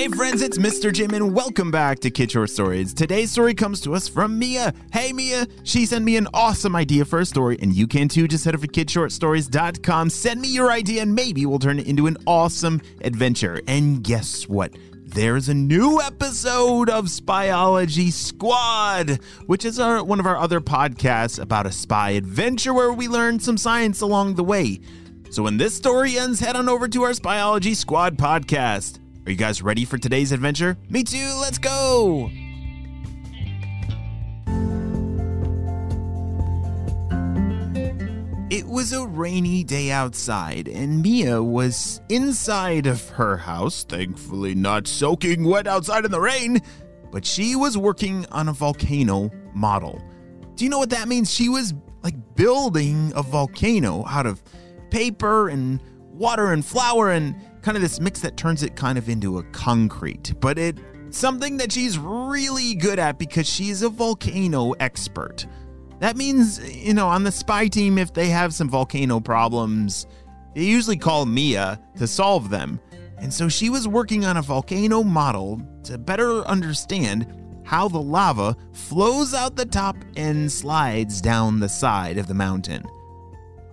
Hey friends, it's Mr. Jim and welcome back to Kid Short Stories. Today's story comes to us from Mia. Hey Mia, she sent me an awesome idea for a story and you can too. Just head over to kidshortstories.com, send me your idea and maybe we'll turn it into an awesome adventure. And guess what? There's a new episode of Spyology Squad, which is one of our other podcasts about a spy adventure where we learn some science along the way. So when this story ends, head on over to our Spyology Squad podcast. Are you guys ready for today's adventure? Me too, let's go! It was a rainy day outside, and Mia was inside of her house, thankfully not soaking wet outside in the rain, but she was working on a volcano model. Do you know what that means? She was, building a volcano out of paper and water and flour and kind of this mix that turns it kind of into a concrete, but it's something that she's really good at because she's a volcano expert. That means, on the spy team, if they have some volcano problems, they usually call Mia to solve them. And so she was working on a volcano model to better understand how the lava flows out the top and slides down the side of the mountain.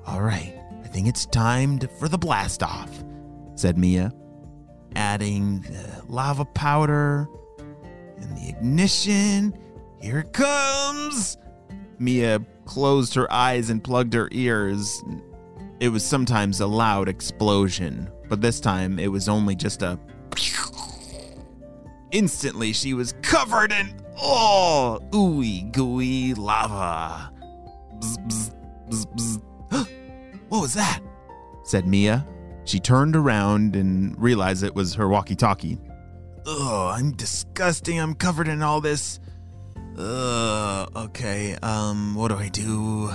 All right, I think it's time for the blast off, said Mia, adding the lava powder and the ignition. Here it comes! Mia closed her eyes and plugged her ears. It was sometimes a loud explosion, but this time it was only just a... Instantly, she was covered in ooey gooey lava. Bzz, bzz, bzz, bzz. What was that? Said Mia. She turned around and realized it was her walkie-talkie. Ugh, I'm disgusting. I'm covered in all this. Ugh, okay, what do?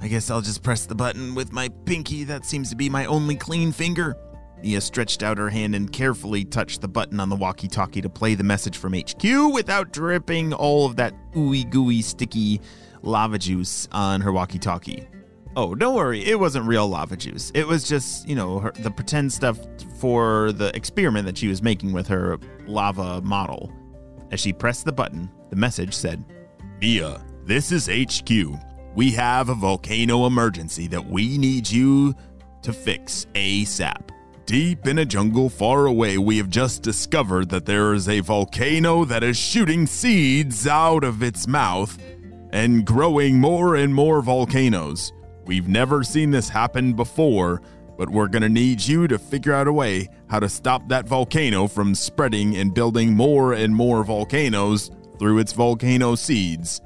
I guess I'll just press the button with my pinky. That seems to be my only clean finger. Mia stretched out her hand and carefully touched the button on the walkie-talkie to play the message from HQ without dripping all of that ooey-gooey, sticky lava juice on her walkie-talkie. Oh, don't worry, it wasn't real lava juice. It was just, the pretend stuff for the experiment that she was making with her lava model. As she pressed the button, the message said, Mia, this is HQ. We have a volcano emergency that we need you to fix ASAP. Deep in a jungle far away, we have just discovered that there is a volcano that is shooting seeds out of its mouth and growing more and more volcanoes. We've never seen this happen before, but we're going to need you to figure out a way how to stop that volcano from spreading and building more and more volcanoes through its volcano seeds.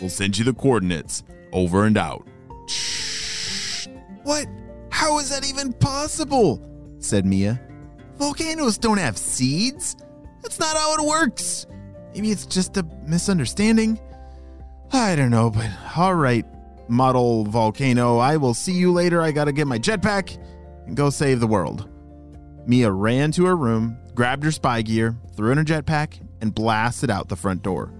We'll send you the coordinates. Over and out. What? How is that even possible? Said Mia. Volcanoes don't have seeds. That's not how it works. Maybe it's just a misunderstanding. I don't know, but all right. Model volcano, I will see you later. I gotta get my jetpack and go save the world. Mia ran to her room, grabbed her spy gear, threw in her jetpack, and blasted out the front door.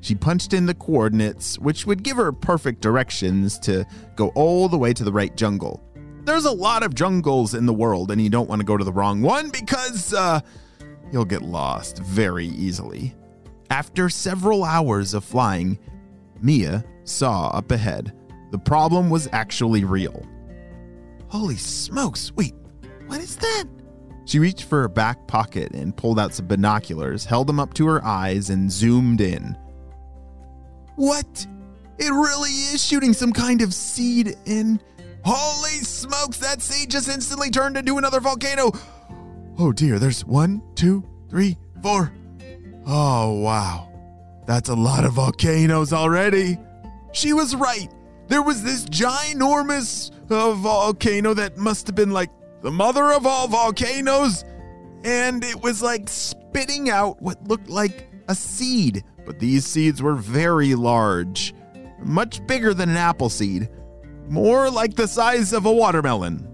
She punched in the coordinates, which would give her perfect directions to go all the way to the right jungle. There's a lot of jungles in the world, and you don't want to go to the wrong one because you'll get lost very easily. After several hours of flying, Mia saw up ahead. The problem was actually real. Holy smokes, wait, what is that? She reached for her back pocket and pulled out some binoculars, held them up to her eyes, and zoomed in. What? It really is shooting some kind of seed in. Holy smokes, that seed just instantly turned into another volcano. Oh dear, there's 1, 2, 3, 4. Oh, wow. That's a lot of volcanoes already. She was right. There was this ginormous volcano that must have been the mother of all volcanoes. And it was spitting out what looked like a seed. But these seeds were very large, much bigger than an apple seed, more like the size of a watermelon.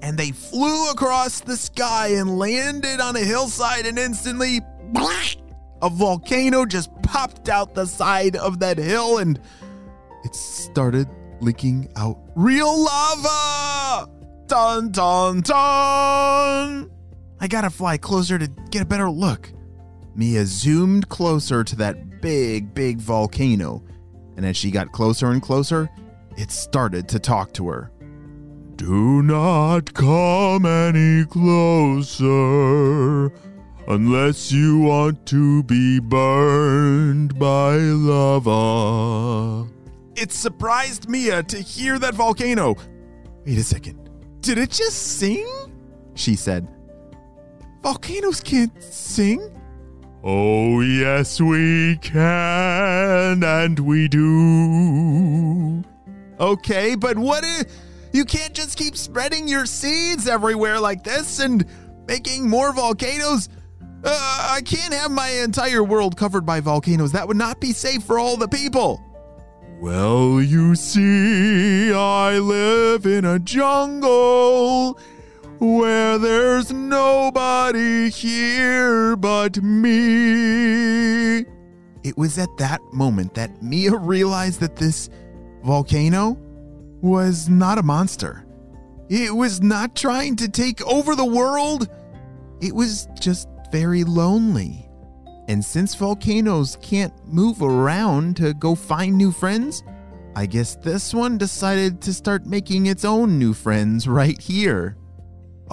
And they flew across the sky and landed on a hillside and instantly... a volcano just popped out the side of that hill and it started leaking out real lava! Dun, dun, dun! I gotta fly closer to get a better look. Mia zoomed closer to that big, big volcano, and as she got closer and closer, it started to talk to her. Do not come any closer unless you want to be burned by lava. It surprised Mia to hear that volcano. Wait a second. Did it just sing? She said. Volcanoes can't sing. Oh, yes, we can, and we do. Okay, but what if you can't just keep spreading your seeds everywhere like this and making more volcanoes? I can't have my entire world covered by volcanoes. That would not be safe for all the people. Well, you see, I live in a jungle where there's nobody here but me. It was at that moment that Mia realized that this volcano was not a monster. It was not trying to take over the world. It was just very lonely. And since volcanoes can't move around to go find new friends, I guess this one decided to start making its own new friends right here.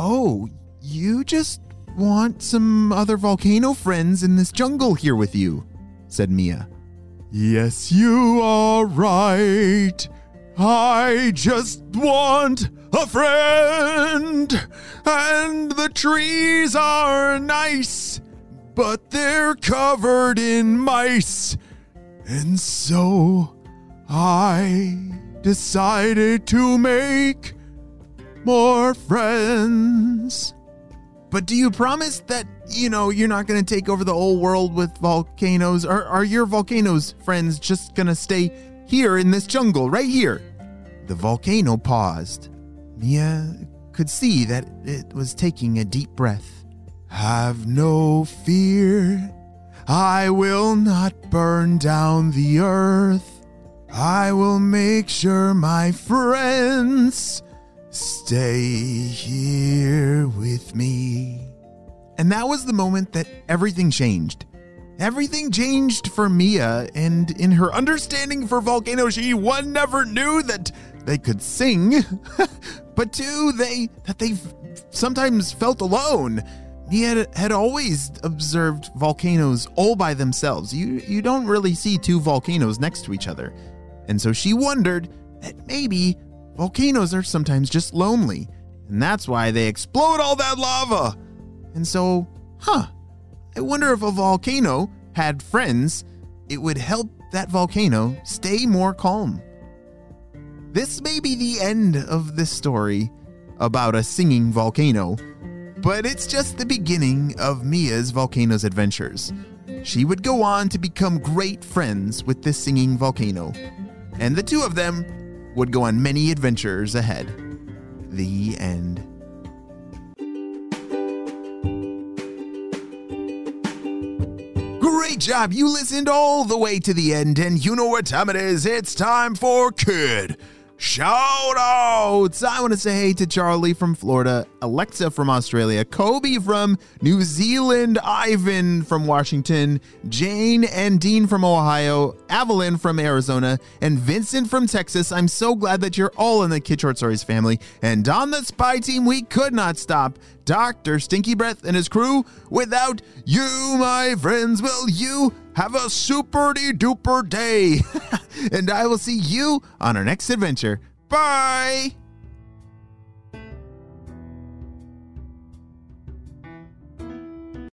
Oh, you just want some other volcano friends in this jungle here with you, said Mia. Yes, you are right. I just want a friend. And the trees are nice, but they're covered in mice. And so I decided to make more friends. But do you promise that, you're not going to take over the whole world with volcanoes? Are your volcanoes friends just going to stay here in this jungle, right here? The volcano paused. Mia could see that it was taking a deep breath. Have no fear. I will not burn down the earth. I will make sure my friends stay here with me. And that was the moment that everything changed. Everything changed for Mia, and in her understanding for volcanoes, she, one, never knew that they could sing, but two, they sometimes felt alone. Mia had always observed volcanoes all by themselves. You don't really see two volcanoes next to each other. And so she wondered that maybe volcanoes are sometimes just lonely, and that's why they explode all that lava. And so, I wonder if a volcano had friends, it would help that volcano stay more calm. This may be the end of this story about a singing volcano, but it's just the beginning of Mia's volcano's adventures. She would go on to become great friends with this singing volcano, and the two of them would go on many adventures ahead. The end. Great job! You listened all the way to the end, and you know what time it is. It's time for Kid Shout Outs! I want to say hey to Charlie from Florida, Alexa from Australia, Kobe from New Zealand, Ivan from Washington, Jane and Dean from Ohio, Evelyn from Arizona, and Vincent from Texas. I'm so glad that you're all in the Kid Short Stories family. And on the Spy Team, we could not stop Dr. Stinky Breath and his crew. Without you, my friends, will you have a super-duper day? And I will see you on our next adventure. Bye!